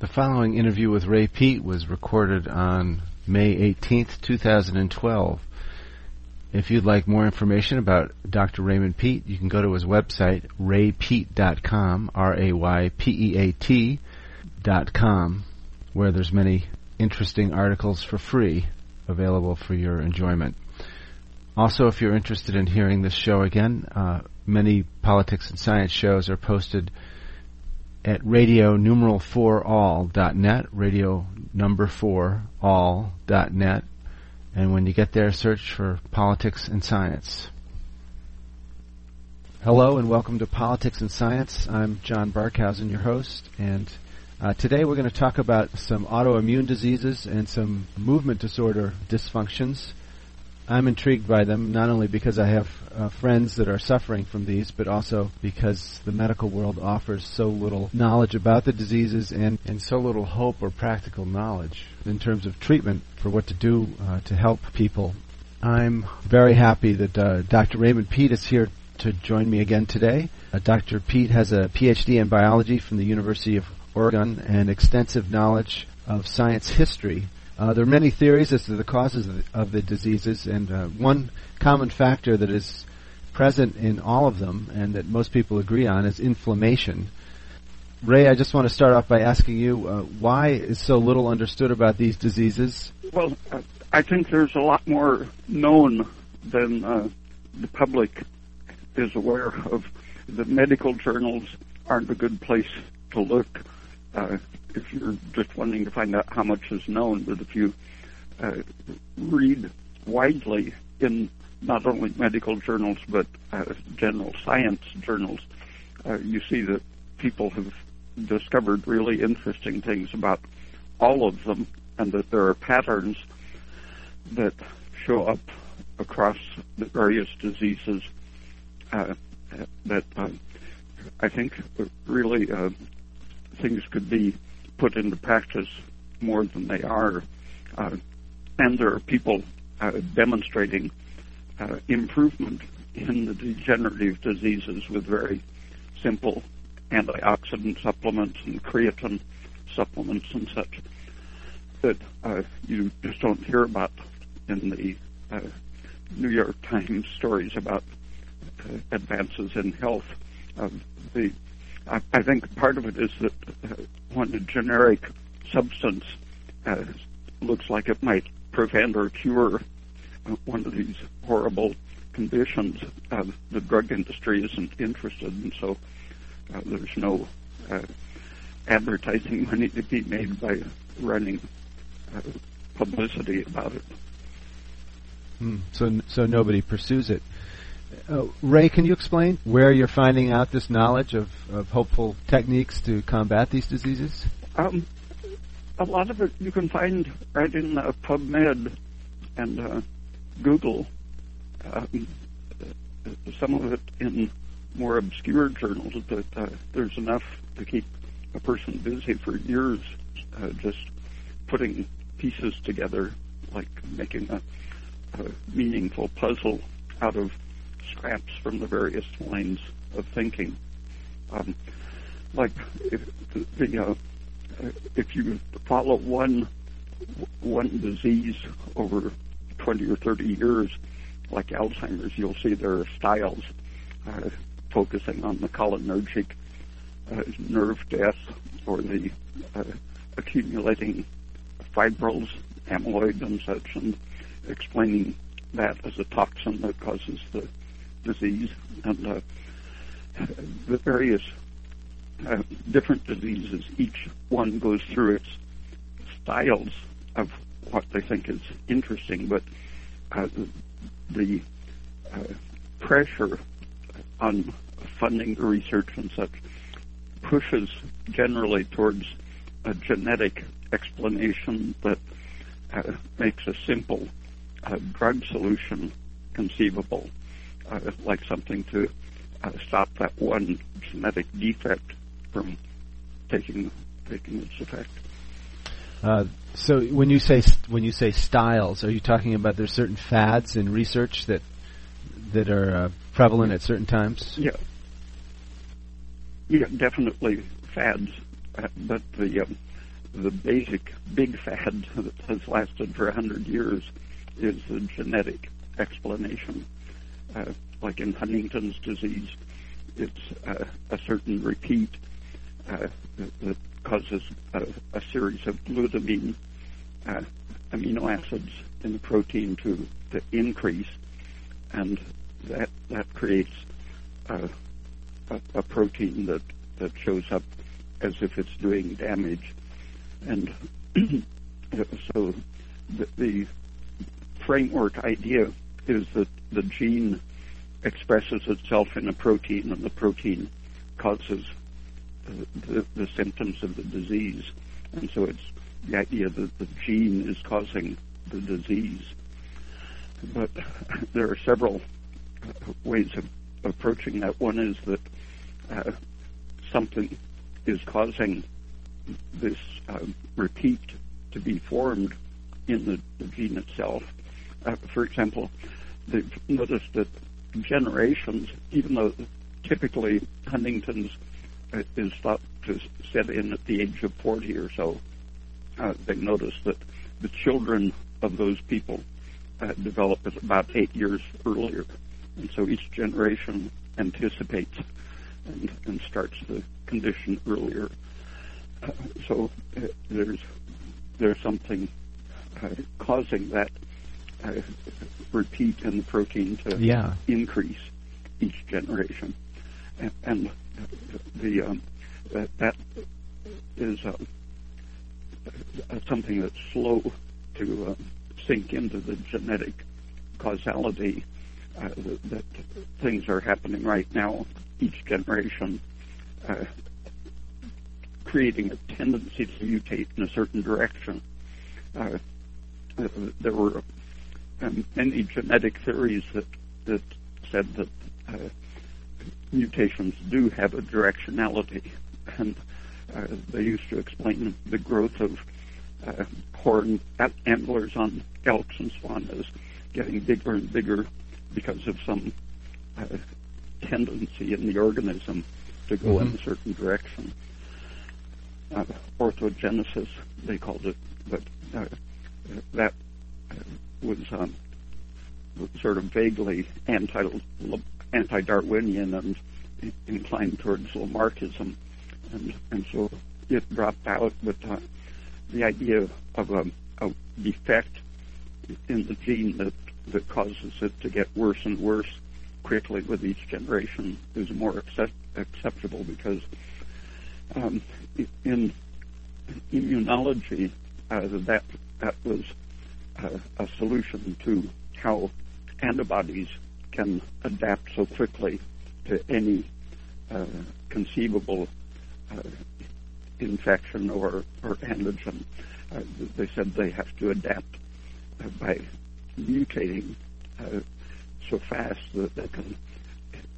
The following interview with Ray Peat was recorded on May 18th, 2012. If you'd like more information about Dr. Raymond Peat, you can go to his website, raypeat.com, raypeat.com, where there's many interesting articles for free available for your enjoyment. Also, if you're interested in hearing this show again, many Politics and Science shows are posted at Radio Numeral 4 All.net, Radio Number 4 All.net, and when you get there, search for Politics and Science. Hello and welcome to Politics and Science. I'm John Barkhausen, your host, and today we're going to talk about some autoimmune diseases and some movement disorder dysfunctions. I'm intrigued by them, not only because I have friends that are suffering from these, but also because the medical world offers so little knowledge about the diseases and so little hope or practical knowledge in terms of treatment for what to do to help people. I'm very happy that Dr. Raymond Peat is here to join me again today. Dr. Peat has a PhD in biology from the University of Oregon and extensive knowledge of science history. There are many theories as to the causes of the diseases, and one common factor that is present in all of them and that most people agree on is inflammation. Ray, I just want to start off by asking you, why is so little understood about these diseases? Well, I think there's a lot more known than the public is aware of. The medical journals aren't a good place to look if you're just wanting to find out how much is known. But if you read widely in not only medical journals but general science journals, you see that people have discovered really interesting things about all of them, and that there are patterns that show up across the various diseases that I think really things could be put into practice more than they are, and there are people demonstrating improvement in the degenerative diseases with very simple antioxidant supplements and creatine supplements and such that you just don't hear about in the New York Times stories about advances in health. I think part of it is that when a generic substance looks like it might prevent or cure one of these horrible conditions, the drug industry isn't interested, and so there's no advertising money to be made by running publicity about it. So nobody pursues it. Ray, can you explain where you're finding out this knowledge of hopeful techniques to combat these diseases? A lot of it you can find right in PubMed and Google. Some of it in more obscure journals, but there's enough to keep a person busy for years just putting pieces together, like making a meaningful puzzle out of scraps from the various lines of thinking. Like if you follow one disease over 20 or 30 years, like Alzheimer's, you'll see there are styles focusing on the cholinergic nerve death or the accumulating fibrils, amyloid and such, and explaining that as a toxin that causes the disease, and the various different diseases, each one goes through its styles of what they think is interesting, but the pressure on funding the research and such pushes generally towards a genetic explanation that makes a simple drug solution conceivable. Like something to stop that one genetic defect from taking its effect. So when you say styles, are you talking about there's certain fads in research that are prevalent at certain times? Yeah, definitely fads, but the the basic big fad that has lasted for 100 years is the genetic explanation. Like in Huntington's disease, it's a certain repeat that causes a series of glutamine amino acids in the protein to increase, and that creates a protein that shows up as if it's doing damage. And so the framework idea is that the gene expresses itself in a protein, and the protein causes the symptoms of the disease. And so it's the idea that the gene is causing the disease. But there are several ways of approaching that. One is that something is causing this repeat to be formed in the gene itself. For example, they've noticed that generations, even though typically Huntington's is thought to set in at the age of 40 or so, they noticed that the children of those people develop at about 8 years earlier. And so each generation anticipates and starts the condition earlier. So there's something causing that repeat in the protein to increase each generation, and the that is something that's slow to sink into the genetic causality. That things are happening right now, each generation, creating a tendency to mutate in a certain direction. There were many genetic theories that said that mutations do have a directionality, and they used to explain the growth of horned antlers on elks and swans as getting bigger and bigger because of some tendency in the organism to go in a certain direction. Orthogenesis, they called it, but that was sort of vaguely anti-Darwinian and inclined towards Lamarckism, and so it dropped out. But the idea of a defect in the gene that causes it to get worse and worse quickly with each generation is more acceptable, because in immunology, that was a solution to how antibodies can adapt so quickly to any conceivable infection or antigen. They said they have to adapt by mutating so fast that they can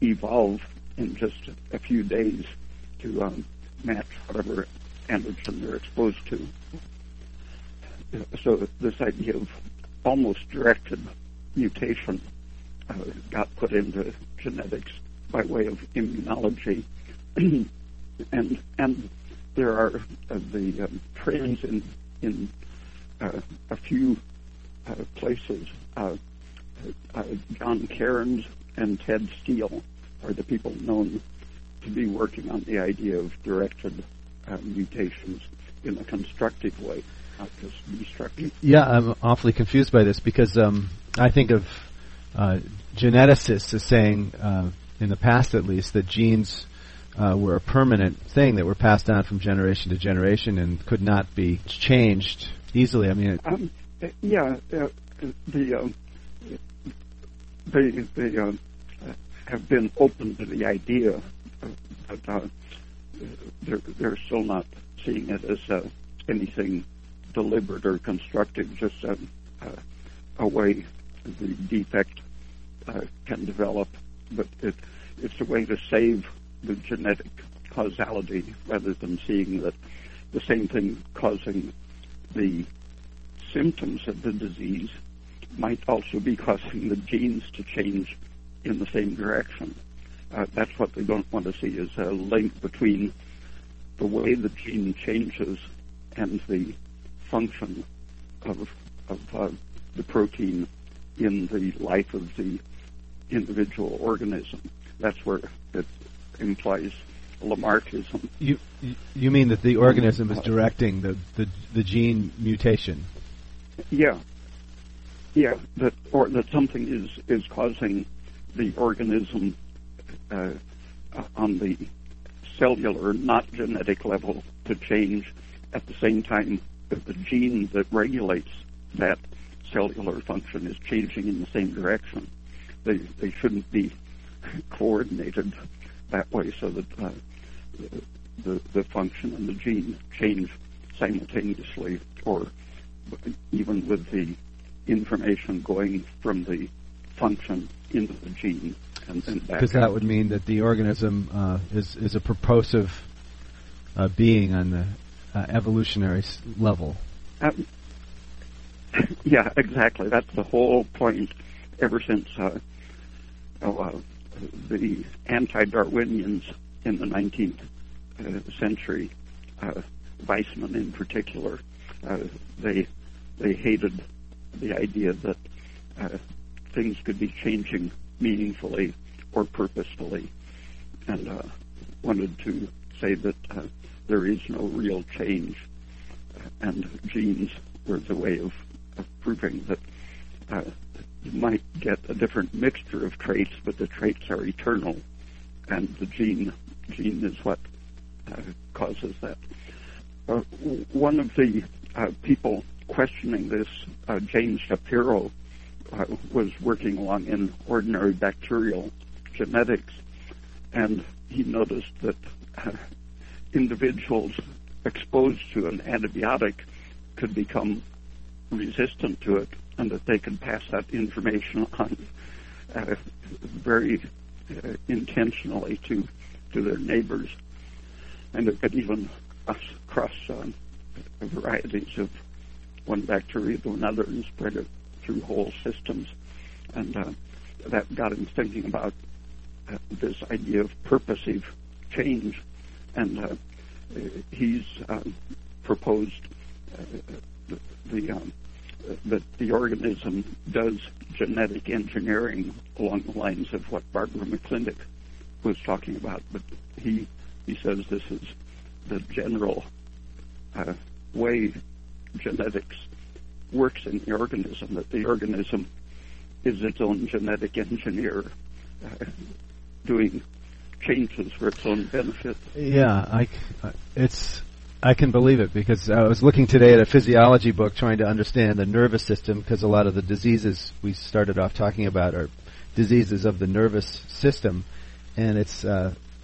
evolve in just a few days to match whatever antigen they're exposed to. So this idea of almost directed mutation got put into genetics by way of immunology. and there are the trends in a few places. John Cairns and Ted Steele are the people known to be working on the idea of directed mutations in a constructive way, not just destructive. Yeah, I'm awfully confused by this, because I think of geneticists as saying, in the past at least, that genes were a permanent thing that were passed down from generation to generation and could not be changed easily. I mean, they have been open to the idea, but they're still not seeing it as anything deliberate or constructive, just a way the defect can develop. But it's a way to save the genetic causality rather than seeing that the same thing causing the symptoms of the disease might also be causing the genes to change in the same direction. That's what they don't want to see, is a link between the way the gene changes and the function of the protein in the life of the individual organism. That's where it implies Lamarckism. You mean that the organism is directing the gene mutation? Yeah, that something is causing the organism on the cellular, not genetic level, to change at the same time that the gene that regulates that cellular function is changing in the same direction. They shouldn't be coordinated that way so that the function and the gene change simultaneously, or even with the information going from the function into the gene and then back. Because that would mean that the organism is a purposive being on the evolutionary level. Yeah, exactly. That's the whole point. Ever since the anti-Darwinians in the 19th century, Weismann in particular, they hated the idea that things could be changing meaningfully or purposefully, and wanted to say that there is no real change, and genes were the way of proving that you might get a different mixture of traits, but the traits are eternal, and the gene is what causes that. One of the people questioning this, James Shapiro, was working along in ordinary bacterial genetics, and he noticed that individuals exposed to an antibiotic could become resistant to it, and that they can pass that information on very intentionally to their neighbors. And it could even cross varieties of one bacteria to another and spread it through whole systems. And that got him thinking about this idea of purposive change. And he's proposed that the organism does genetic engineering along the lines of what Barbara McClintock was talking about, but he says this is the general way genetics works in the organism, that the organism is its own genetic engineer doing changes for its own benefit. Yeah, I can believe it, because I was looking today at a physiology book trying to understand the nervous system, because a lot of the diseases we started off talking about are diseases of the nervous system, and it's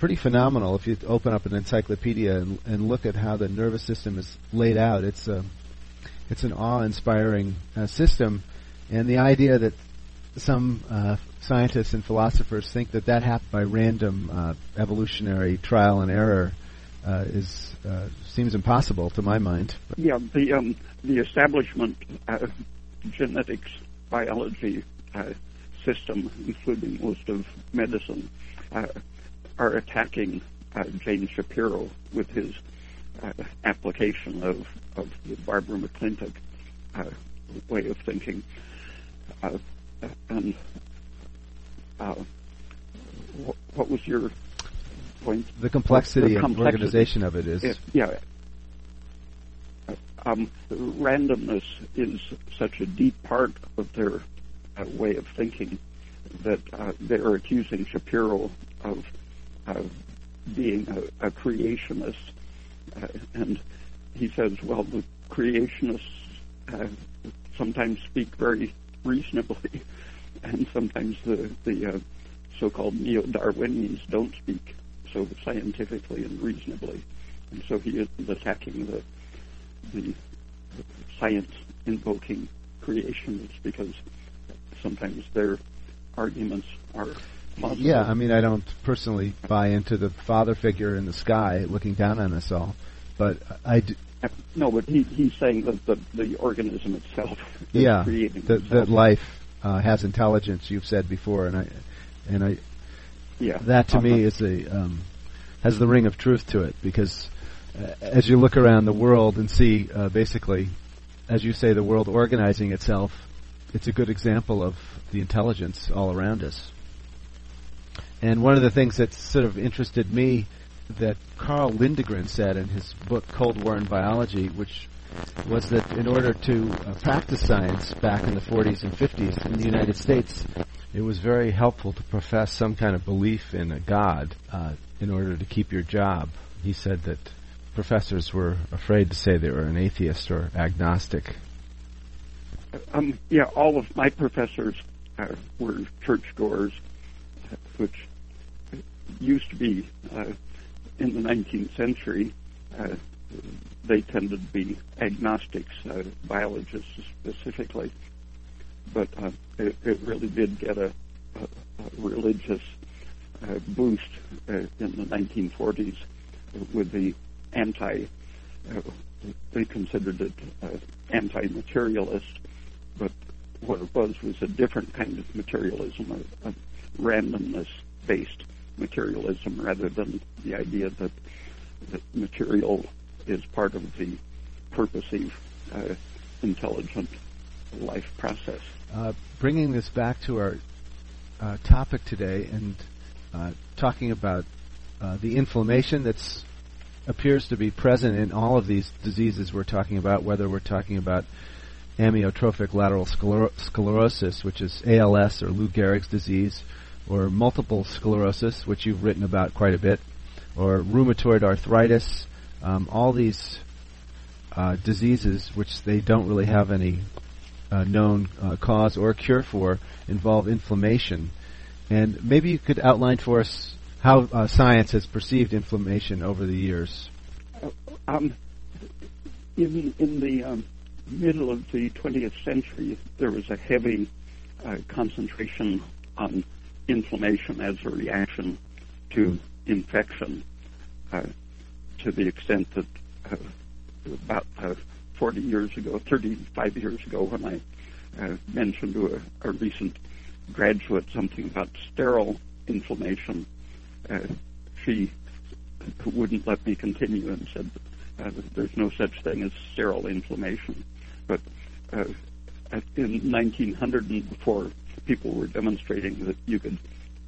pretty phenomenal. If you open up an encyclopedia and look at how the nervous system is laid out, it's an awe-inspiring system, and the idea that some scientists and philosophers think that happened by random evolutionary trial and error seems impossible to my mind. Yeah, the establishment genetics biology system, including most of medicine, are attacking James Shapiro with his application of the Barbara McClintock way of thinking. And what was your point? The complexity and organization of it is... Yeah. Randomness is such a deep part of their way of thinking that they are accusing Shapiro of being a creationist. And he says, well, the creationists sometimes speak very reasonably, and sometimes the so-called neo-Darwinians don't speak so scientifically and reasonably, and so he is attacking the science-invoking creationists, because sometimes their arguments are plausible. Yeah, I mean, I don't personally buy into the father figure in the sky looking down on us all, but I do. No, but he's saying that the organism itself is creating itself. That life has intelligence, you've said before, and I that to me is has the ring of truth to it, because as you look around the world and see, basically, as you say, the world organizing itself, it's a good example of the intelligence all around us. And one of the things that sort of interested me that Carl Lindegren said in his book Cold War and Biology, which was that in order to practice science back in the 40s and 50s in the United States, it was very helpful to profess some kind of belief in a God in order to keep your job. He said that professors were afraid to say they were an atheist or agnostic. Yeah, all of my professors were churchgoers, which used to be, in the 19th century, they tended to be agnostics, biologists specifically. But it really did get a religious boost in the 1940s with the they considered it anti-materialist, but what it was a different kind of materialism, a randomness-based materialism, rather than the idea that material is part of the purposive, intelligent life process. Bringing this back to our topic today and talking about the inflammation that appears to be present in all of these diseases we're talking about, whether we're talking about amyotrophic lateral sclerosis, which is ALS, or Lou Gehrig's disease, or multiple sclerosis, which you've written about quite a bit, or rheumatoid arthritis, all these diseases, which they don't really have any known cause or cure for, involve inflammation. And maybe you could outline for us how science has perceived inflammation over the years. In the middle of the 20th century, there was a heavy concentration on inflammation as a reaction to infection, to the extent that about 35 years ago, when I mentioned to a recent graduate something about sterile inflammation, she wouldn't let me continue and said there's no such thing as sterile inflammation. But in 1900 and before, people were demonstrating that you could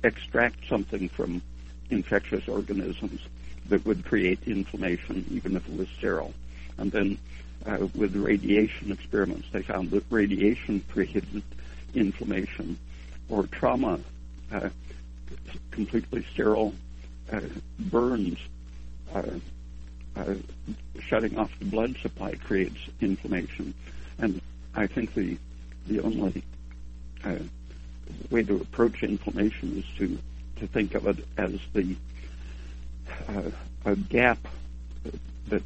extract something from infectious organisms that would create inflammation, even if it was sterile. And then with radiation experiments, they found that radiation created inflammation, or trauma, completely sterile burns, shutting off the blood supply creates inflammation. And I think the only way to approach inflammation is to think of it as a gap that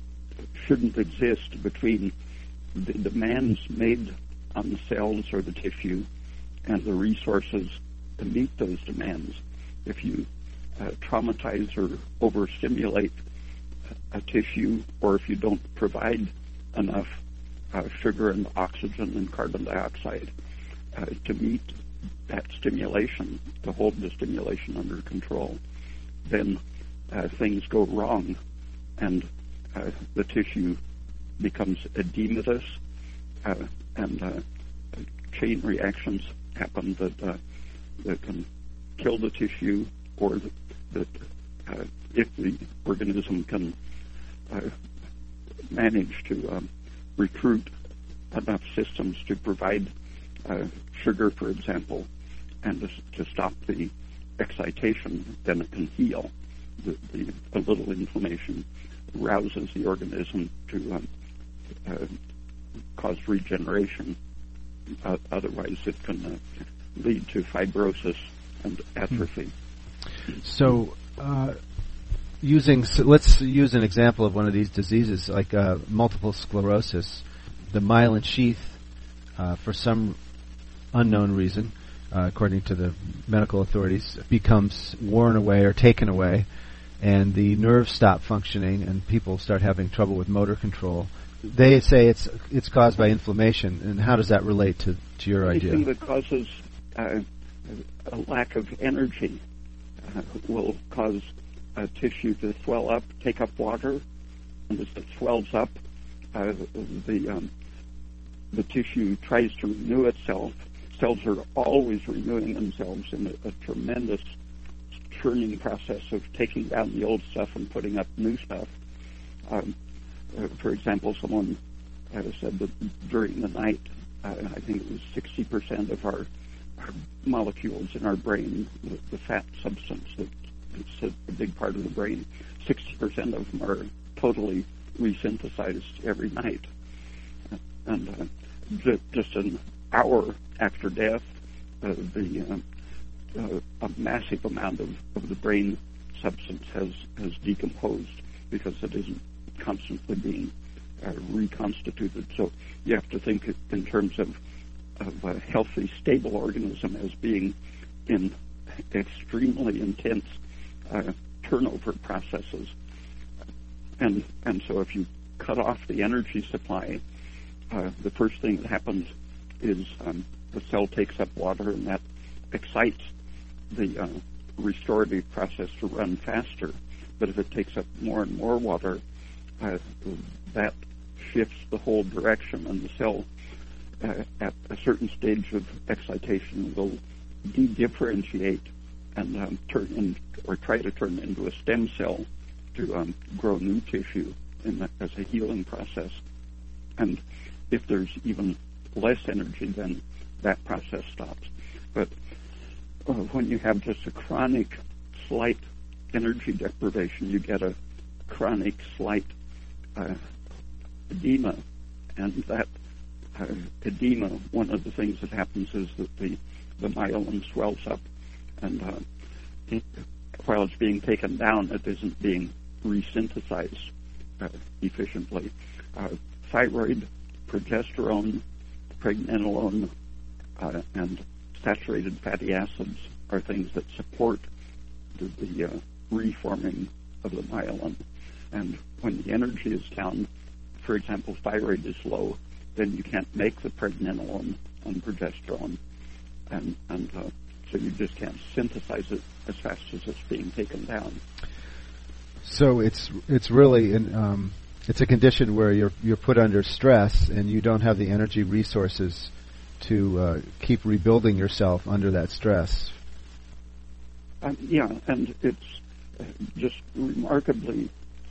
shouldn't exist between the demands made on the cells or the tissue and the resources to meet those demands. If you traumatize or overstimulate a tissue, or if you don't provide enough sugar and oxygen and carbon dioxide to meet that stimulation, to hold the stimulation under control, then things go wrong, and the tissue becomes edematous, and chain reactions happen that can kill the tissue, or that if the organism can manage to recruit enough systems to provide sugar, for example, and to stop the excitation, then it can heal. A little inflammation rouses the organism to cause regeneration. Otherwise, it can lead to fibrosis and atrophy. So, let's use an example of one of these diseases, like multiple sclerosis. The myelin sheath, for some unknown reason, according to the medical authorities, becomes worn away or taken away, and the nerves stop functioning, and people start having trouble with motor control. They say it's caused by inflammation, and how does that relate to your idea? Anything that causes a lack of energy will cause a tissue to swell up, take up water, that swells up. The tissue tries to renew itself. Cells are always renewing themselves in a tremendous churning process of taking down the old stuff and putting up new stuff. For example, someone said that during the night, I think it was 60% of our molecules in our brain, the fat substance that's a big part of the brain, 60% of them are totally resynthesized every night. And just an hour after death, a massive amount of the brain substance has decomposed because it isn't constantly being reconstituted. So you have to think in terms of a healthy, stable organism as being in extremely intense turnover processes. And so if you cut off the energy supply, the first thing that happens is the cell takes up water, and that excites the restorative process to run faster. But if it takes up more and more water, that shifts the whole direction, and the cell at a certain stage of excitation will de-differentiate and turn in, or try to turn into a stem cell to grow new tissue as a healing process. And if there's even less energy, then that process stops. But when you have just a chronic slight energy deprivation, you get a chronic slight edema. And that edema, one of the things that happens is that the myelin swells up, and while it's being taken down, it isn't being resynthesized efficiently. Thyroid, progesterone, pregnenolone, and saturated fatty acids are things that support the reforming of the myelin. And when the energy is down, for example, thyroid is low, then you can't make the pregnenolone and progesterone, and so you just can't synthesize it as fast as it's being taken down. So it's really it's a condition where you're put under stress and you don't have the energy resources to keep rebuilding yourself under that stress. Yeah, and it's just remarkably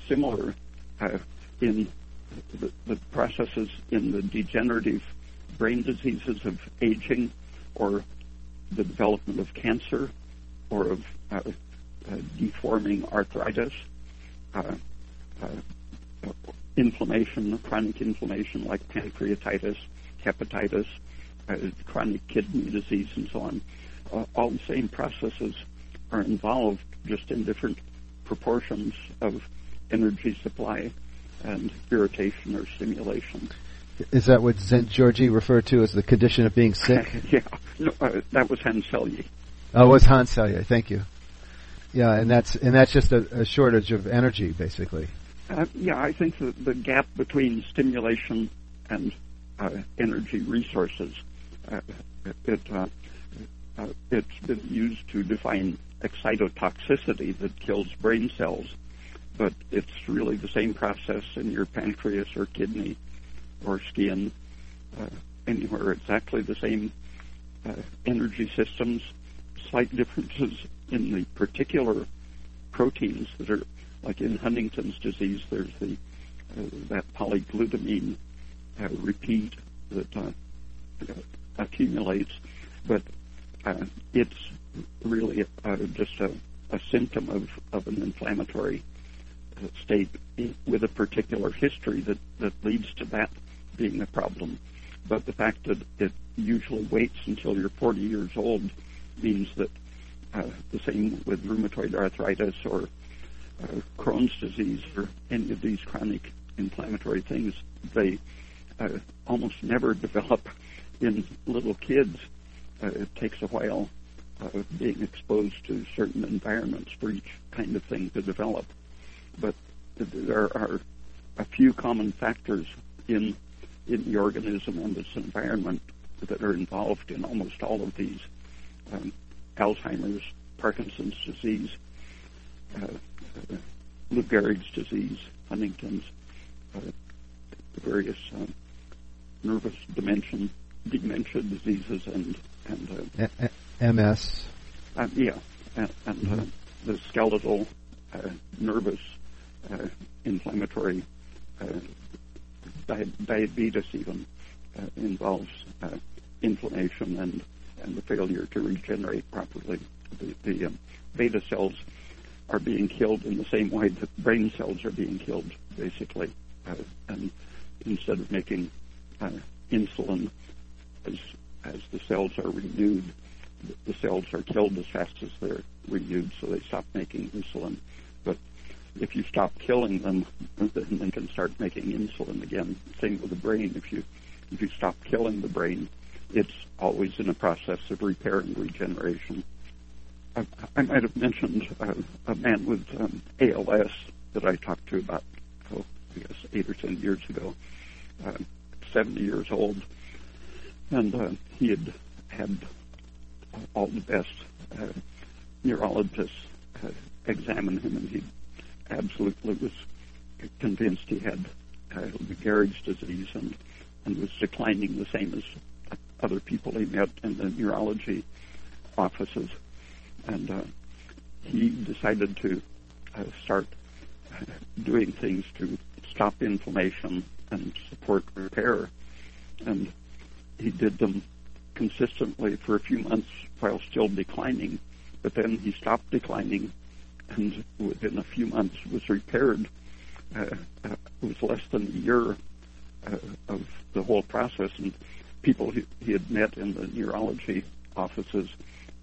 similar in the processes in the degenerative brain diseases of aging, or the development of cancer, or of deforming arthritis, inflammation, chronic inflammation like pancreatitis, hepatitis, chronic kidney disease, and so on. All the same processes are involved, just in different proportions of energy supply and irritation or stimulation. Is that what St. Georgi referred to as the condition of being sick? Yeah. No, that was Hans Selye. Oh, it was Hans Selye. Thank you. Yeah, and that's just a shortage of energy, basically. Yeah, I think the gap between stimulation and energy resources, it's been used to define excitotoxicity that kills brain cells, but it's really the same process in your pancreas or kidney or skin, anywhere. Exactly the same energy systems, slight differences in the particular proteins that are, like in Huntington's disease, there's that polyglutamine repeat that accumulates, but it's really just a symptom of an inflammatory state with a particular history that leads to that being the problem. But the fact that it usually waits until you're 40 years old means that the same with rheumatoid arthritis or Crohn's disease or any of these chronic inflammatory things, they almost never develop in little kids. It takes a while of being exposed to certain environments for each kind of thing to develop. But there are a few common factors in the organism and its environment that are involved in almost all of these. Alzheimer's, Parkinson's disease, Lou Gehrig's disease, Huntington's, the various nervous dementia diseases and MS. The skeletal, nervous, inflammatory, diabetes even involves inflammation and the failure to regenerate properly. The beta cells are being killed in the same way that brain cells are being killed, basically. And instead of making insulin as the cells are renewed, the cells are killed as fast as they're renewed, so they stop making insulin. But if you stop killing them, then they can start making insulin again. Same with the brain. If you stop killing the brain, it's always in a process of repair and regeneration. I might have mentioned a man with ALS that I talked to about, I guess, 8 or 10 years ago, 70 years old, and he had all the best neurologists examine him, and he absolutely was convinced he had Lou Gehrig's disease and was declining the same as other people he met in the neurology offices. And he decided to start doing things to stop inflammation and support repair. And he did them consistently for a few months while still declining. But then he stopped declining, and within a few months was repaired. It was less than a year of the whole process. And people he had met in the neurology offices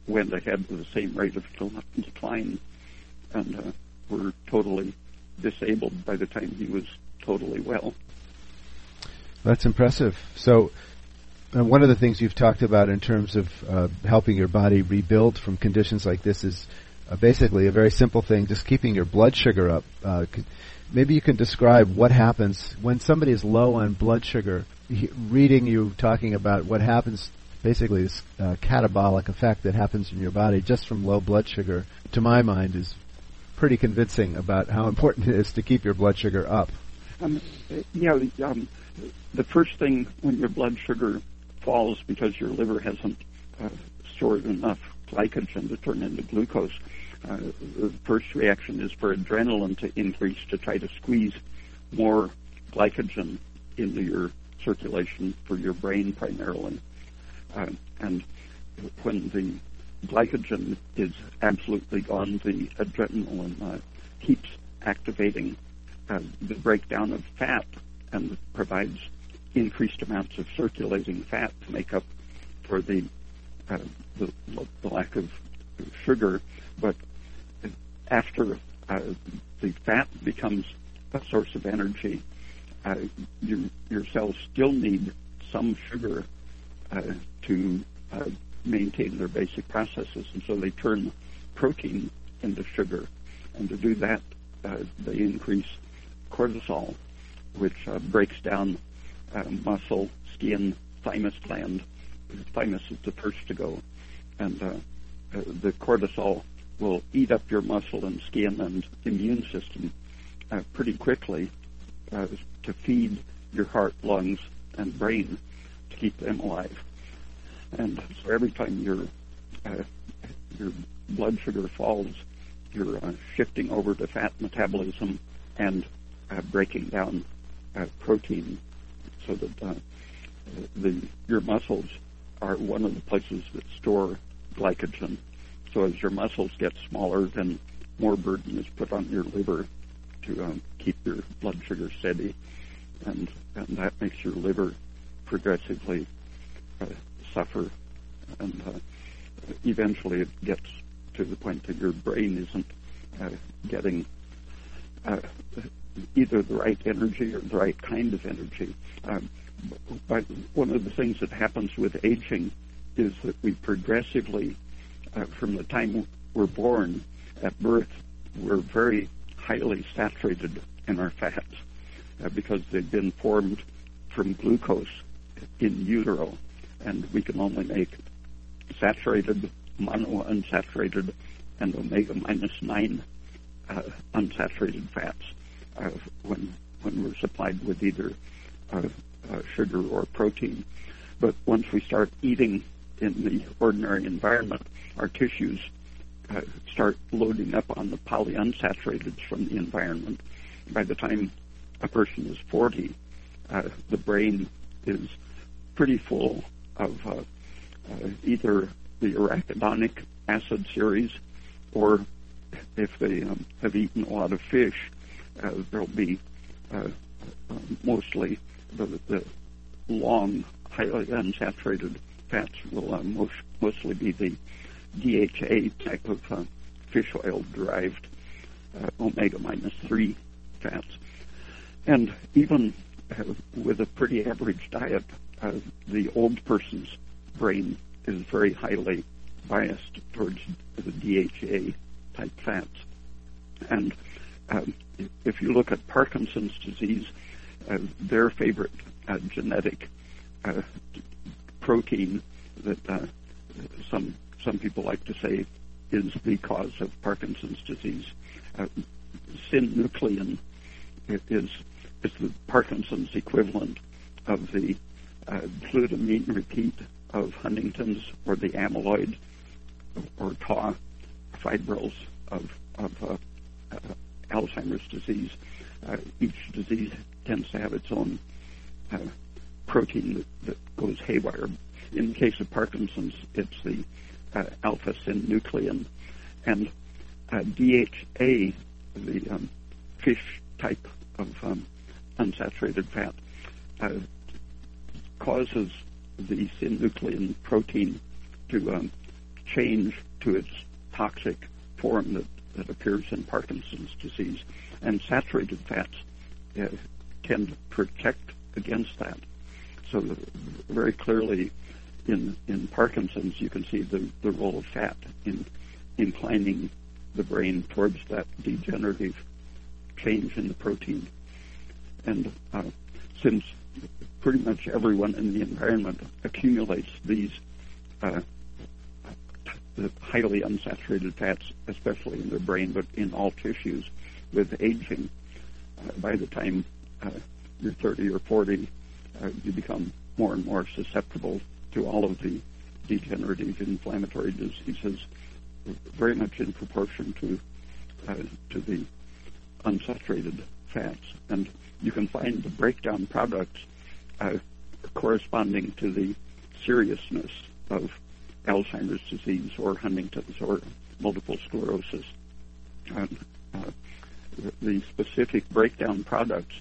went ahead with the same rate of decline and were totally disabled by the time he was totally well. That's impressive. So one of the things you've talked about in terms of helping your body rebuild from conditions like this is basically a very simple thing, just keeping your blood sugar up. Maybe you can describe what happens when somebody is low on blood sugar. Reading you talking about what happens, basically this catabolic effect that happens in your body just from low blood sugar, to my mind, is pretty convincing about how important it is to keep your blood sugar up. The first thing when your blood sugar falls because your liver hasn't stored enough glycogen to turn into glucose, the first reaction is for adrenaline to increase to try to squeeze more glycogen into your circulation for your brain primarily. And when the glycogen is absolutely gone, the adrenaline keeps activating the breakdown of fat and provides increased amounts of circulating fat to make up for the lack of sugar. But after the fat becomes a source of energy, your cells still need some sugar to maintain their basic processes, and so they turn protein into sugar. And to do that, they increase cortisol, which breaks down muscle, skin, thymus gland. The thymus is the first to go, and the cortisol will eat up your muscle and skin and immune system pretty quickly to feed your heart, lungs, and brain, to keep them alive. And so every time your blood sugar falls, you're shifting over to fat metabolism and breaking down protein, so that your muscles are one of the places that store glycogen. So as your muscles get smaller, then more burden is put on your liver to keep your blood sugar steady, and that makes your liver progressively suffer, and eventually it gets to the point that your brain isn't getting either the right energy or the right kind of energy. But one of the things that happens with aging is that we progressively, from the time we're born, at birth, we're very highly saturated in our fats because they've been formed from glucose in utero. And we can only make saturated, monounsaturated, and omega-9 unsaturated fats when when we're supplied with either sugar or protein. But once we start eating in the ordinary environment, our tissues start loading up on the polyunsaturateds from the environment. By the time a person is 40, the brain is pretty full of either the arachidonic acid series, or if they have eaten a lot of fish, there'll be mostly the long, highly unsaturated fats will mostly be the DHA type of fish oil-derived omega-3 fats. And even with a pretty average diet, the old person's brain is very highly biased towards the DHA type fats. And if you look at Parkinson's disease, their favorite genetic protein that some people like to say is the cause of Parkinson's disease, synuclein, is the Parkinson's equivalent of the glutamine repeat of Huntington's, or the amyloid or tau fibrils of Alzheimer's disease. Each disease tends to have its own protein that goes haywire. In the case of Parkinson's, it's the alpha-synuclein. And DHA, the fish type of unsaturated fat, causes the synuclein protein to change to its toxic form that appears in Parkinson's disease. And saturated fats tend to protect against that. So very clearly in Parkinson's, you can see the role of fat in inclining the brain towards that degenerative change in the protein. And since pretty much everyone in the environment accumulates these the highly unsaturated fats, especially in their brain, but in all tissues, with aging, by the time you're 30 or 40, you become more and more susceptible to all of the degenerative inflammatory diseases, very much in proportion to the unsaturated fats. And you can find the breakdown products corresponding to the seriousness of Alzheimer's disease or Huntington's or multiple sclerosis. And, the specific breakdown products,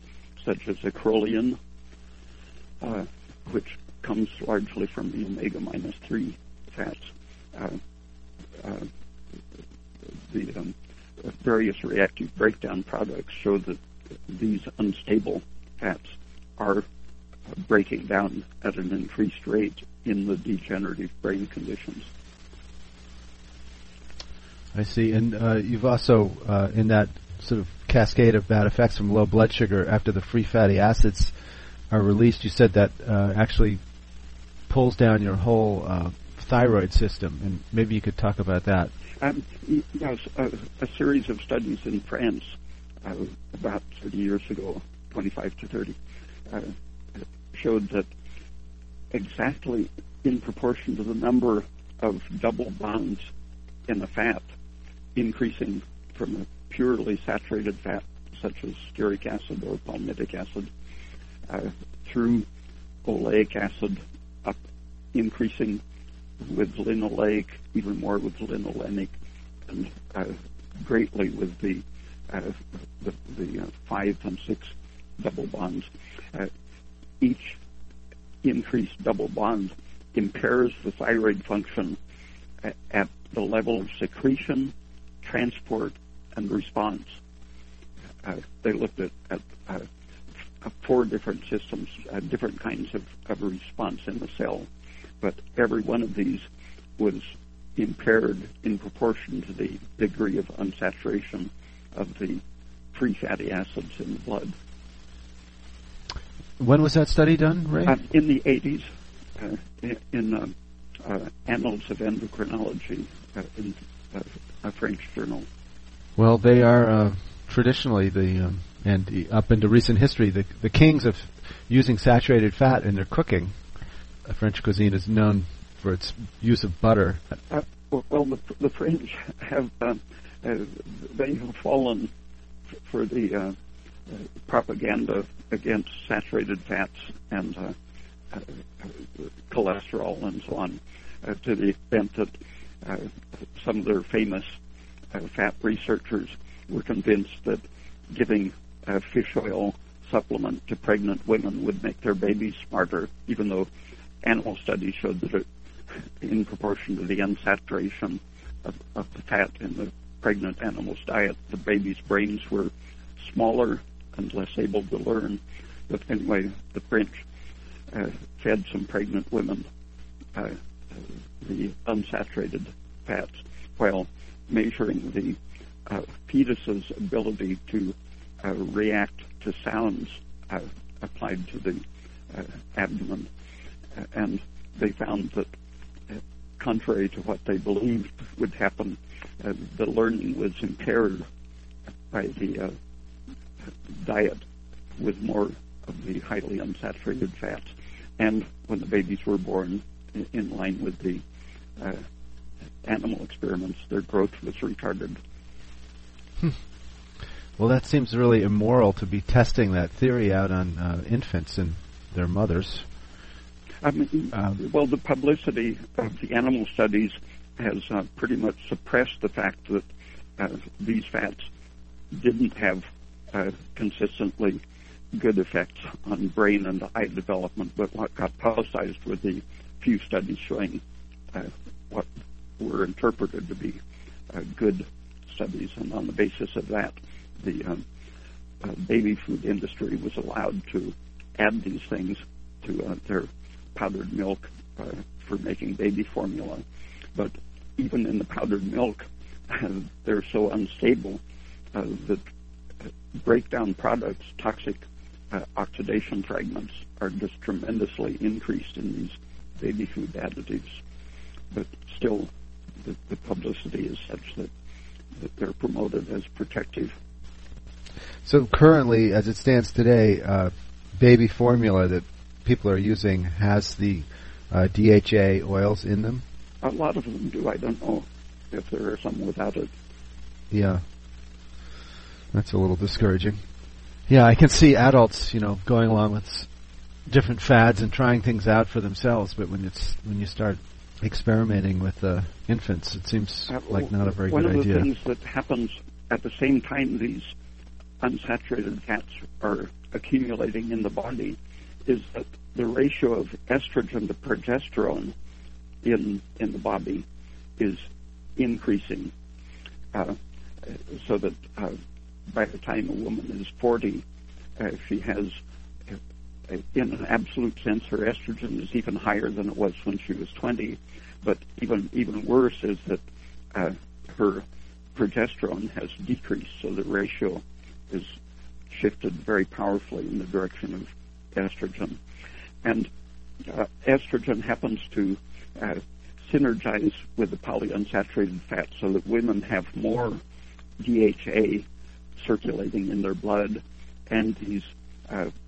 such as acrolein, which comes largely from the omega-3 fats, the various reactive breakdown products show that these unstable fats are breaking down at an increased rate in the degenerative brain conditions. I see. And you've also, in that sort of cascade of bad effects from low blood sugar after the free fatty acids are released, you said that actually pulls down your whole thyroid system, and maybe you could talk about that. Yes, a series of studies in France about 30 years ago, 25 to 30, showed that exactly in proportion to the number of double bonds in a fat increasing from a purely saturated fat, such as stearic acid or palmitic acid, through oleic acid, up increasing with linoleic, even more with linolenic, and greatly with the 5 and 6 double bonds. Each increased double bond impairs the thyroid function at the level of secretion, transport, and response. They looked at 4 different systems, different kinds of response in the cell, but every one of these was impaired in proportion to the degree of unsaturation of the free fatty acids in the blood. When was that study done, Ray? In the 80s, in Annals of Endocrinology, in a French journal. Well, they are traditionally the And up into recent history, the kings of using saturated fat in their cooking. French cuisine is known for its use of butter. Well, the French have fallen for the propaganda against saturated fats and cholesterol and so on, to the extent that some of their famous fat researchers were convinced that giving a fish oil supplement to pregnant women would make their babies smarter, even though animal studies showed that it, in proportion to the unsaturation of the fat in the pregnant animal's diet, the baby's brains were smaller and less able to learn. But anyway, the French fed some pregnant women the unsaturated fats while measuring the fetus's ability to react to sounds applied to the abdomen. And they found that, contrary to what they believed would happen, the learning was impaired by the diet with more of the highly unsaturated fats. And when the babies were born, in line with the animal experiments, their growth was retarded. Well, that seems really immoral to be testing that theory out on infants and their mothers. I mean, well, the publicity of the animal studies has pretty much suppressed the fact that these fats didn't have consistently good effects on brain and eye development, but what got publicized were the few studies showing what were interpreted to be good studies, and on the basis of that, the baby food industry was allowed to add these things to their powdered milk for making baby formula. But even in the powdered milk, they're so unstable that breakdown products, toxic oxidation fragments, are just tremendously increased in these baby food additives. But still, the publicity is such that they're promoted as protective. So currently, as it stands today, baby formula that people are using has the DHA oils in them? A lot of them do. I don't know if there are some without it. Yeah. That's a little discouraging. Yeah, I can see adults, going along with different fads and trying things out for themselves, but when you start experimenting with infants, it seems like not a very good idea. One of the things that happens at the same time these unsaturated fats are accumulating in the body is that the ratio of estrogen to progesterone in the body is increasing, so that by the time a woman is 40, she has, in an absolute sense, her estrogen is even higher than it was when she was 20. But even worse is that her progesterone has decreased, so the ratio is shifted very powerfully in the direction of estrogen. And estrogen happens to synergize with the polyunsaturated fat so that women have more DHA circulating in their blood, and these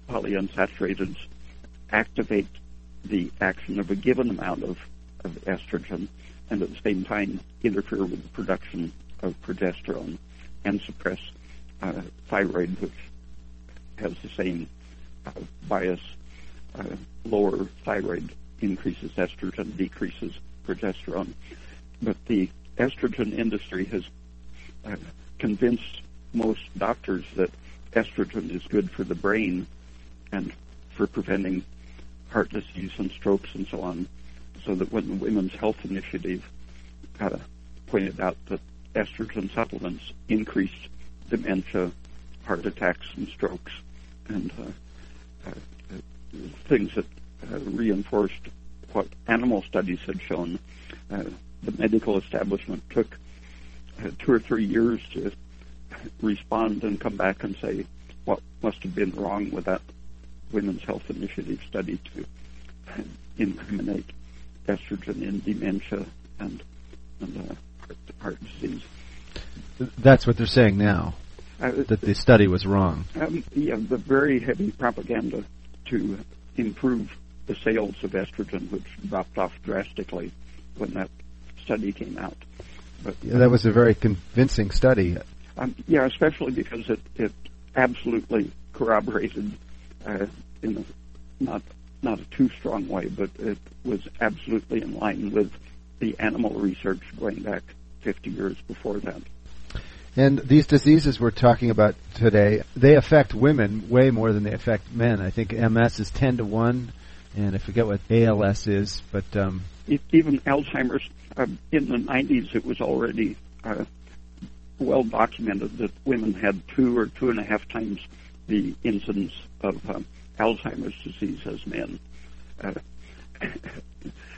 polyunsaturateds activate the action of a given amount of estrogen, and at the same time interfere with the production of progesterone and suppress thyroid, which has the same bias. Lower thyroid increases estrogen, decreases progesterone. But the estrogen industry has convinced most doctors that estrogen is good for the brain and for preventing heart disease and strokes and so on, so that when the Women's Health Initiative pointed out that estrogen supplements increased dementia, heart attacks and strokes, and things that reinforced what animal studies had shown, the medical establishment took 2 or 3 years to respond and come back and say what must have been wrong with that Women's Health Initiative study to incriminate estrogen in dementia and heart disease. That's what they're saying now. that the study was wrong. Yeah, the very heavy propaganda to improve the sales of estrogen, which dropped off drastically when that study came out. But yeah, that was a very convincing study. Yeah, especially because it absolutely corroborated in a, not a too strong way, but it was absolutely in line with the animal research going back 50 years before that. And these diseases we're talking about today, they affect women way more than they affect men. I think MS is 10 to 1, and I forget what ALS is, but even Alzheimer's. In the 90s, it was already well documented that women had 2 or 2.5 times the incidence of Alzheimer's disease as men.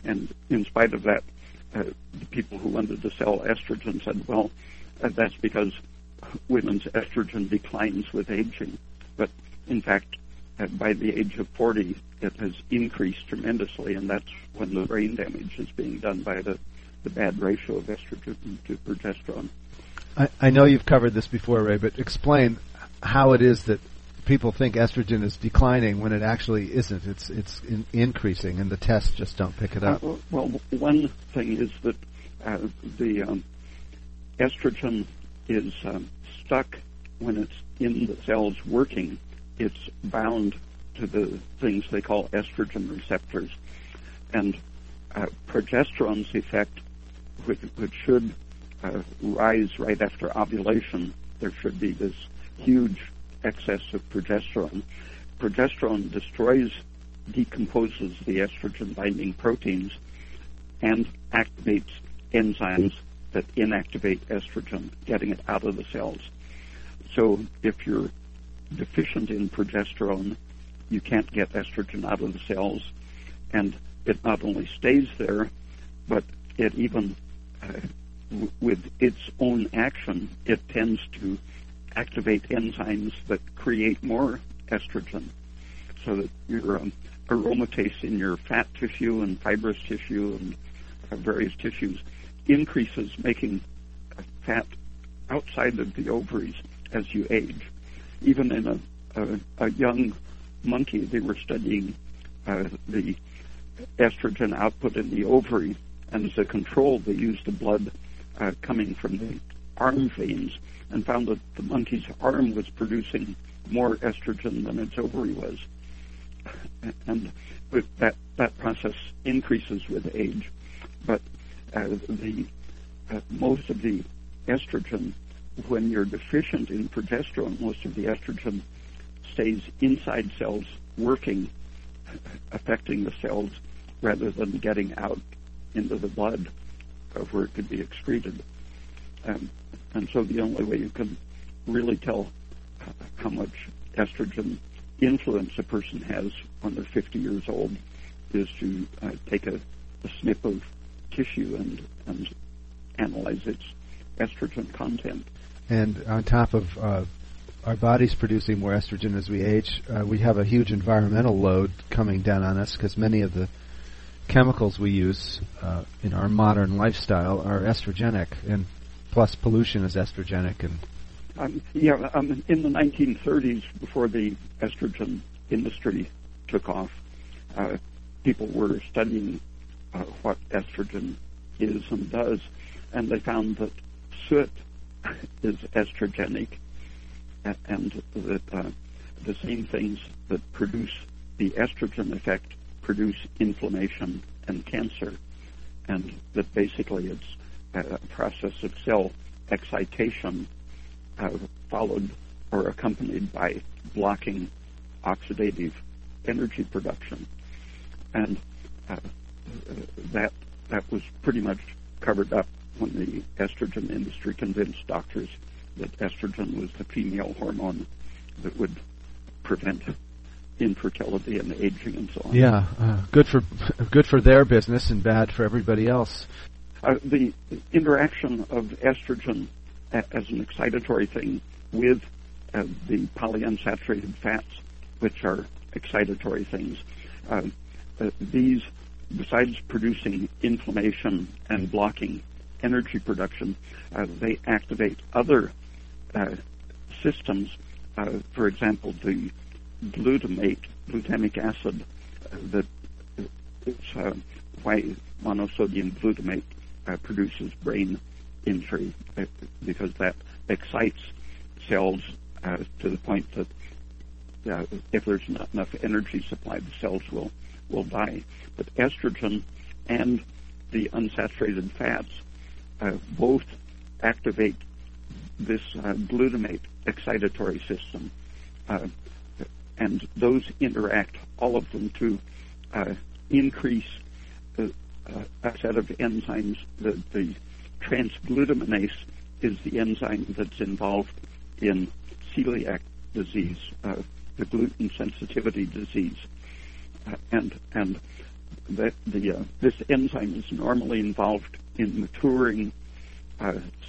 And in spite of that, the people who wanted to sell estrogen said, well, that's because women's estrogen declines with aging. But in fact, by the age of 40, it has increased tremendously, and that's when the brain damage is being done by the bad ratio of estrogen to progesterone. I know you've covered this before, Ray, but explain how it is that people think estrogen is declining when it actually isn't. It's increasing, and the tests just don't pick it up. Well, one thing is that the estrogen is stuck when it's in the cells working. It's bound to the things they call estrogen receptors. And progesterone's effect, which should rise right after ovulation, there should be this huge excess of progesterone. Progesterone decomposes the estrogen-binding proteins and activates enzymes that inactivate estrogen, getting it out of the cells. So if you're deficient in progesterone, you can't get estrogen out of the cells, and it not only stays there, but it even, with its own action, it tends to activate enzymes that create more estrogen, so that your aromatase in your fat tissue and fibrous tissue and various tissues increases, making fat outside of the ovaries as you age. Even in a young monkey, they were studying the estrogen output in the ovary, and as a control, they used the blood coming from the arm veins, and found that the monkey's arm was producing more estrogen than its ovary was. And with that process increases with age, but most of the estrogen, when you're deficient in progesterone, most of the estrogen stays inside cells working, affecting the cells rather than getting out into the blood where it could be excreted. And so the only way you can really tell how much estrogen influence a person has when they're 50 years old is to take a snip of tissue and analyze its estrogen content. And on top of our bodies producing more estrogen as we age, we have a huge environmental load coming down on us because many of the chemicals we use in our modern lifestyle are estrogenic, and plus pollution is estrogenic. And in the 1930s, before the estrogen industry took off, people were studying what estrogen is and does, and they found that soot is estrogenic, and that the same things that produce the estrogen effect produce inflammation and cancer, and that basically it's a process of cell excitation followed or accompanied by blocking oxidative energy production. And that was pretty much covered up when the estrogen industry convinced doctors that estrogen was the female hormone that would prevent infertility and aging and so on. Yeah, good for their business and bad for everybody else. The interaction of estrogen as an excitatory thing with the polyunsaturated fats, which are excitatory things, these, besides producing inflammation and blocking energy production, they activate other systems. For example, the glutamic acid, why monosodium glutamate produces brain injury, because that excites cells to the point that if there's not enough energy supplied, the cells will die. But estrogen and the unsaturated fats both activate this glutamate excitatory system, and those interact, all of them, to increase a set of enzymes. The transglutaminase is the enzyme that's involved in celiac disease, the gluten sensitivity disease, and that this enzyme is normally involved in maturing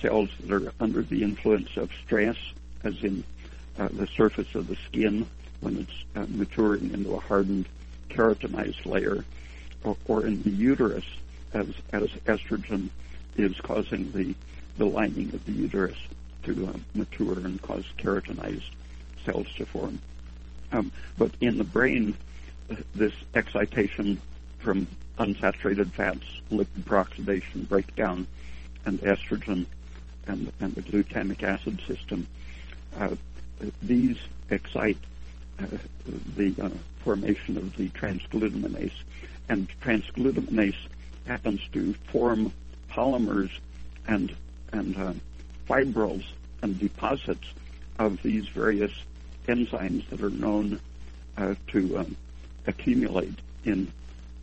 cells that are under the influence of stress, as in the surface of the skin when it's maturing into a hardened keratinized layer, or in the uterus as estrogen is causing the lining of the uterus to mature and cause keratinized cells to form. But in the brain, this excitation from unsaturated fats, lipid peroxidation, breakdown, and estrogen and the glutamic acid system, these excite the formation of the transglutaminase. And transglutaminase happens to form polymers and fibrils and deposits of these various enzymes that are known to accumulate in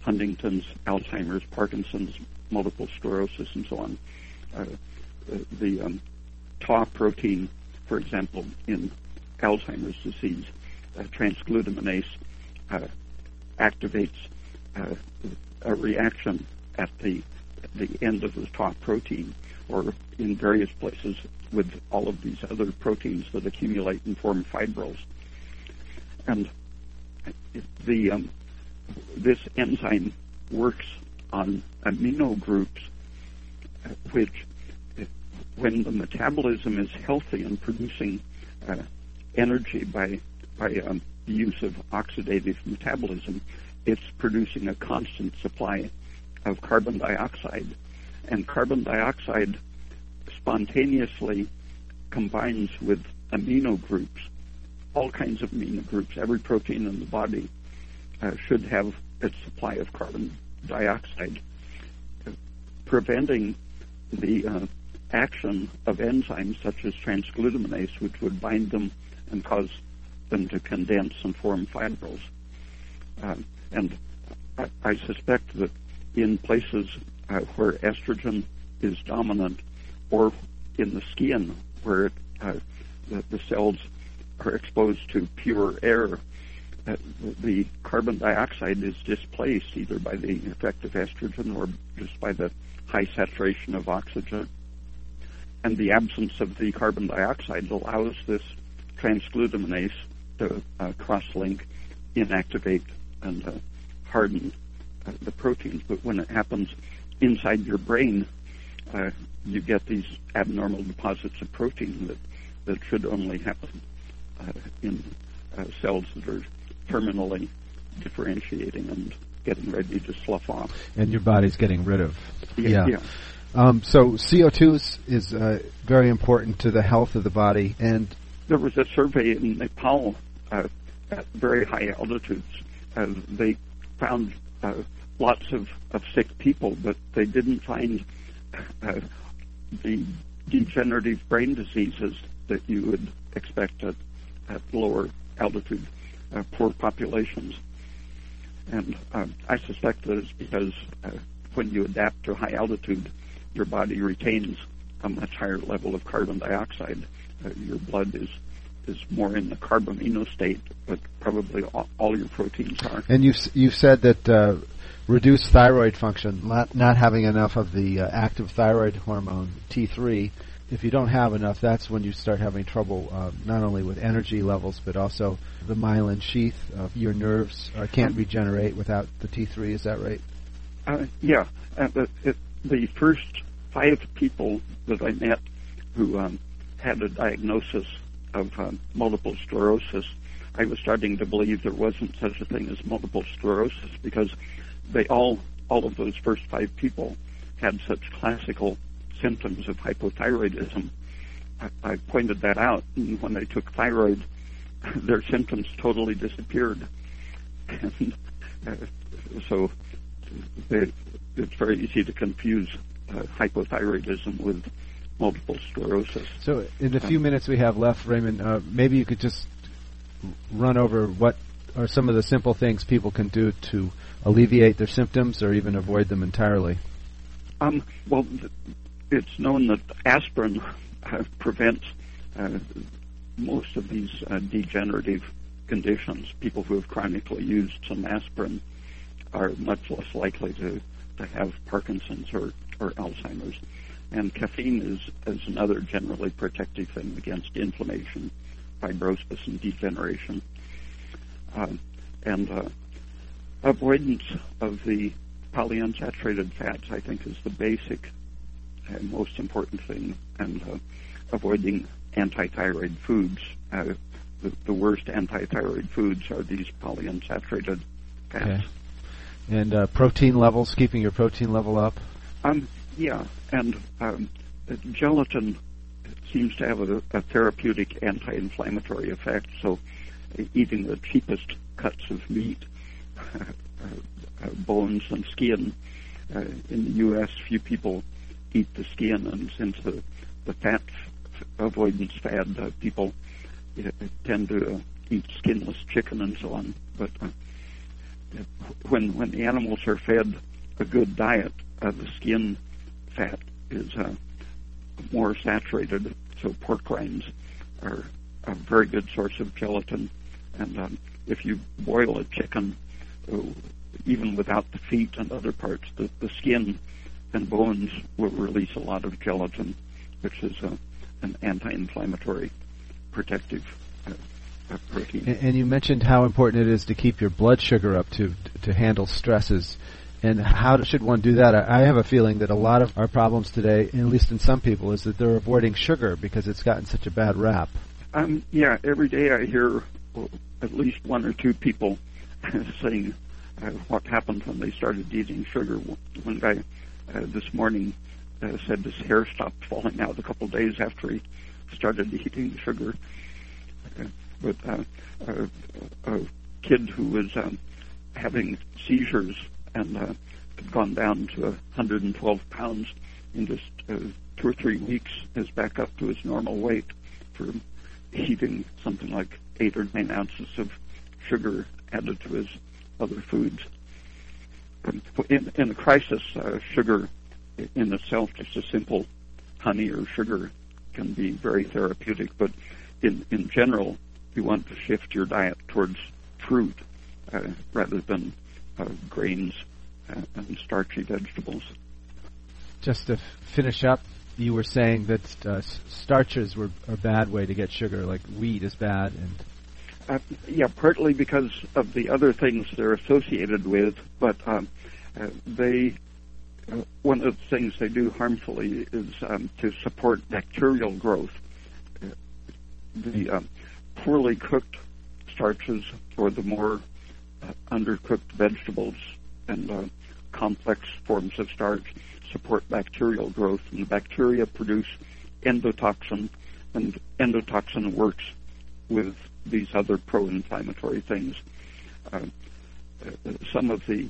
Huntington's, Alzheimer's, Parkinson's, multiple sclerosis, and so on. The tau protein, for example, in Alzheimer's disease, transglutaminase activates a reaction at the end of the tau protein, or in various places with all of these other proteins that accumulate and form fibrils. And the this enzyme works on amino groups, which, when the metabolism is healthy and producing energy by the use of oxidative metabolism, it's producing a constant supply of carbon dioxide. And carbon dioxide spontaneously combines with amino groups, all kinds of amino groups. Every protein in the body should have its supply of carbon dioxide, preventing the action of enzymes such as transglutaminase, which would bind them and cause them to condense and form fibrils. And I suspect that in places where estrogen is dominant, or in the skin where the cells are exposed to pure air, the carbon dioxide is displaced either by the effect of estrogen or just by the high saturation of oxygen. And the absence of the carbon dioxide allows this transglutaminase to cross-link, inactivate, and harden the proteins. But when it happens inside your brain, you get these abnormal deposits of protein that should only happen in cells that are terminally differentiating and getting ready to slough off. And your body's getting rid of. Yeah. So CO2 is very important to the health of the body. And there was a survey in Nepal at very high altitudes. They found lots of sick people, but they didn't find the degenerative brain diseases that you would expect at lower altitude, poor populations. And I suspect that it's because when you adapt to high altitude, your body retains a much higher level of carbon dioxide. Your blood is more in the carbamino state, but probably all your proteins are. And you've said that reduced thyroid function, not having enough of the active thyroid hormone, T3, if you don't have enough, that's when you start having trouble not only with energy levels, but also the myelin sheath of your nerves can't regenerate without the T3. Is that right? Yeah. The first 5 people that I met who had a diagnosis of multiple sclerosis, I was starting to believe there wasn't such a thing as multiple sclerosis, because they all of those first five people had such classical symptoms of hypothyroidism. I pointed that out, and when they took thyroid, their symptoms totally disappeared. And so it's very easy to confuse hypothyroidism with multiple sclerosis. So in the few minutes we have left, Raymond, maybe you could just run over what are some of the simple things people can do to alleviate their symptoms or even avoid them entirely. Well, it's known that aspirin prevents most of these degenerative conditions. People who have chronically used some aspirin are much less likely to have Parkinson's or Alzheimer's. And caffeine is another generally protective thing against inflammation, fibrosis, and degeneration. And avoidance of the polyunsaturated fats, I think, is the basic and most important thing. And avoiding antithyroid foods. The worst antithyroid foods are these polyunsaturated fats. Okay. And protein levels, keeping your protein level up? Yeah, and gelatin seems to have a therapeutic anti-inflammatory effect, so eating the cheapest cuts of meat, bones, and skin. In the U.S., few people eat the skin, and since the fat avoidance fad, people tend to eat skinless chicken and so on. But when the animals are fed a good diet, the skin fat is more saturated, so pork rinds are a very good source of gelatin. And if you boil a chicken, even without the feet and other parts, the skin and bones will release a lot of gelatin, which is an anti-inflammatory protective protein. And you mentioned how important it is to keep your blood sugar up to handle stresses. And how should one do that? I have a feeling that a lot of our problems today, at least in some people, is that they're avoiding sugar because it's gotten such a bad rap. Yeah, every day I hear at least one or two people saying what happened when they started eating sugar. One guy this morning said his hair stopped falling out a couple of days after he started eating sugar. But a kid who was having seizures and had gone down to 112 pounds in just 2 or 3 weeks, is back up to his normal weight for eating something like 8 or 9 ounces of sugar added to his other foods. In a crisis, sugar in itself, just a simple honey or sugar, can be very therapeutic. But in general, you want to shift your diet towards fruit rather than grains and starchy vegetables. Just to finish up, you were saying that starches were a bad way to get sugar, like wheat is bad. And yeah, partly because of the other things they're associated with, but one of the things they do harmfully is to support bacterial growth. The poorly cooked starches, or the more undercooked vegetables and complex forms of starch, support bacterial growth, and the bacteria produce endotoxin, and endotoxin works with these other pro-inflammatory things. Some of the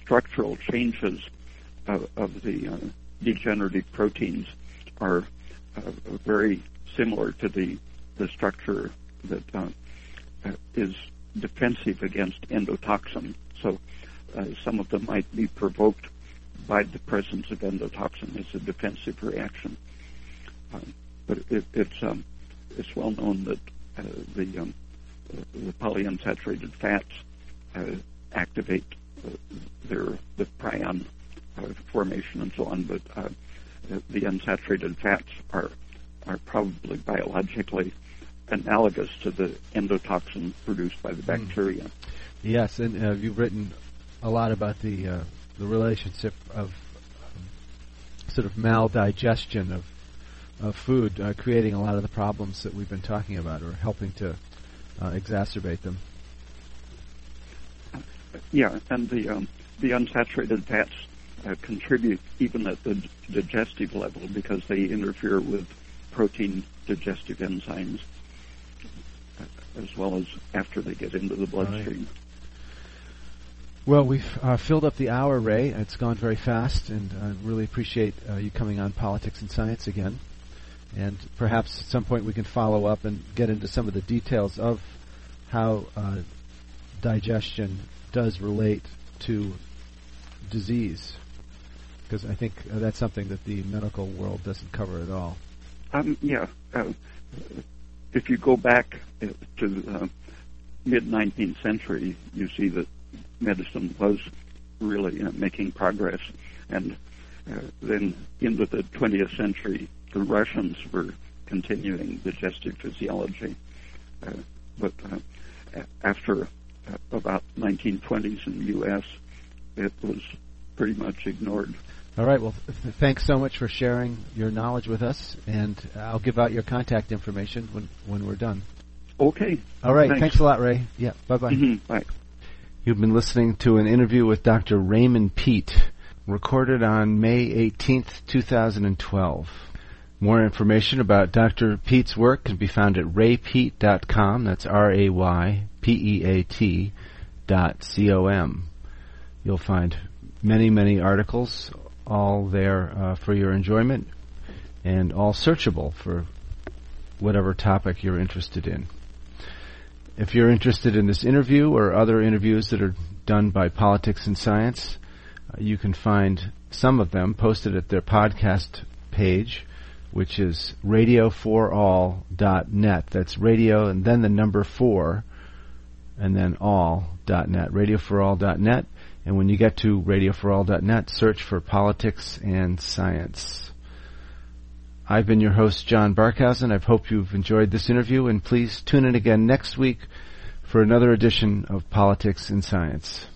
structural changes of the degenerative proteins are very similar to the structure that is defensive against endotoxin. So some of them might be provoked by the presence of endotoxin as a defensive reaction. But it's well known that the polyunsaturated fats activate the prion formation and so on, but the unsaturated fats are probably biologically analogous to the endotoxin produced by the bacteria. Yes, and you've written a lot about the relationship of sort of maldigestion of of food creating a lot of the problems that we've been talking about, or helping to exacerbate them. Yeah, and the unsaturated fats contribute even at the digestive level, because they interfere with protein digestive enzymes, as well as after they get into the bloodstream. Well, we've filled up the hour, Ray. It's gone very fast, and I really appreciate you coming on Politics and Science again. And perhaps at some point we can follow up and get into some of the details of how digestion does relate to disease, because I think that's something that the medical world doesn't cover at all. Yeah. If you go back to the mid-19th century, you see that medicine was really making progress. And then into the 20th century, the Russians were continuing digestive physiology. But after about 1920s in the U.S., it was pretty much ignored. All right. Well, thanks so much for sharing your knowledge with us, and I'll give out your contact information when we're done. Okay. All right. Thanks a lot, Ray. Yeah. Bye-bye. Mm-hmm. Bye. You've been listening to an interview with Dr. Raymond Peat, recorded on May 18th, 2012. More information about Dr. Peat's work can be found at raypeat.com. That's raypeat.com. You'll find many, many articles, all there for your enjoyment, and all searchable for whatever topic you're interested in. If you're interested in this interview or other interviews that are done by Politics and Science, you can find some of them posted at their podcast page, which is Radio4All.net. That's radio and then the number 4 and then all.net. Radio4All.net. And when you get to radioforall.net, search for Politics and Science. I've been your host, John Barkhausen. I hope you've enjoyed this interview, and please tune in again next week for another edition of Politics and Science.